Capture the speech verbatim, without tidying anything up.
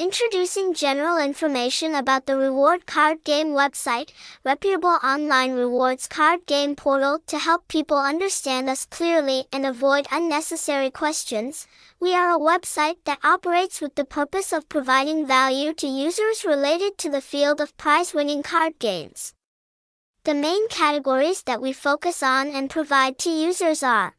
Introducing general information about the Reward Card Game website, reputable online rewards card game portal to help people understand us clearly and avoid unnecessary questions. We are a website that operates with the purpose of providing value to users related to the field of prize-winning card games. The main categories that we focus on and provide to users are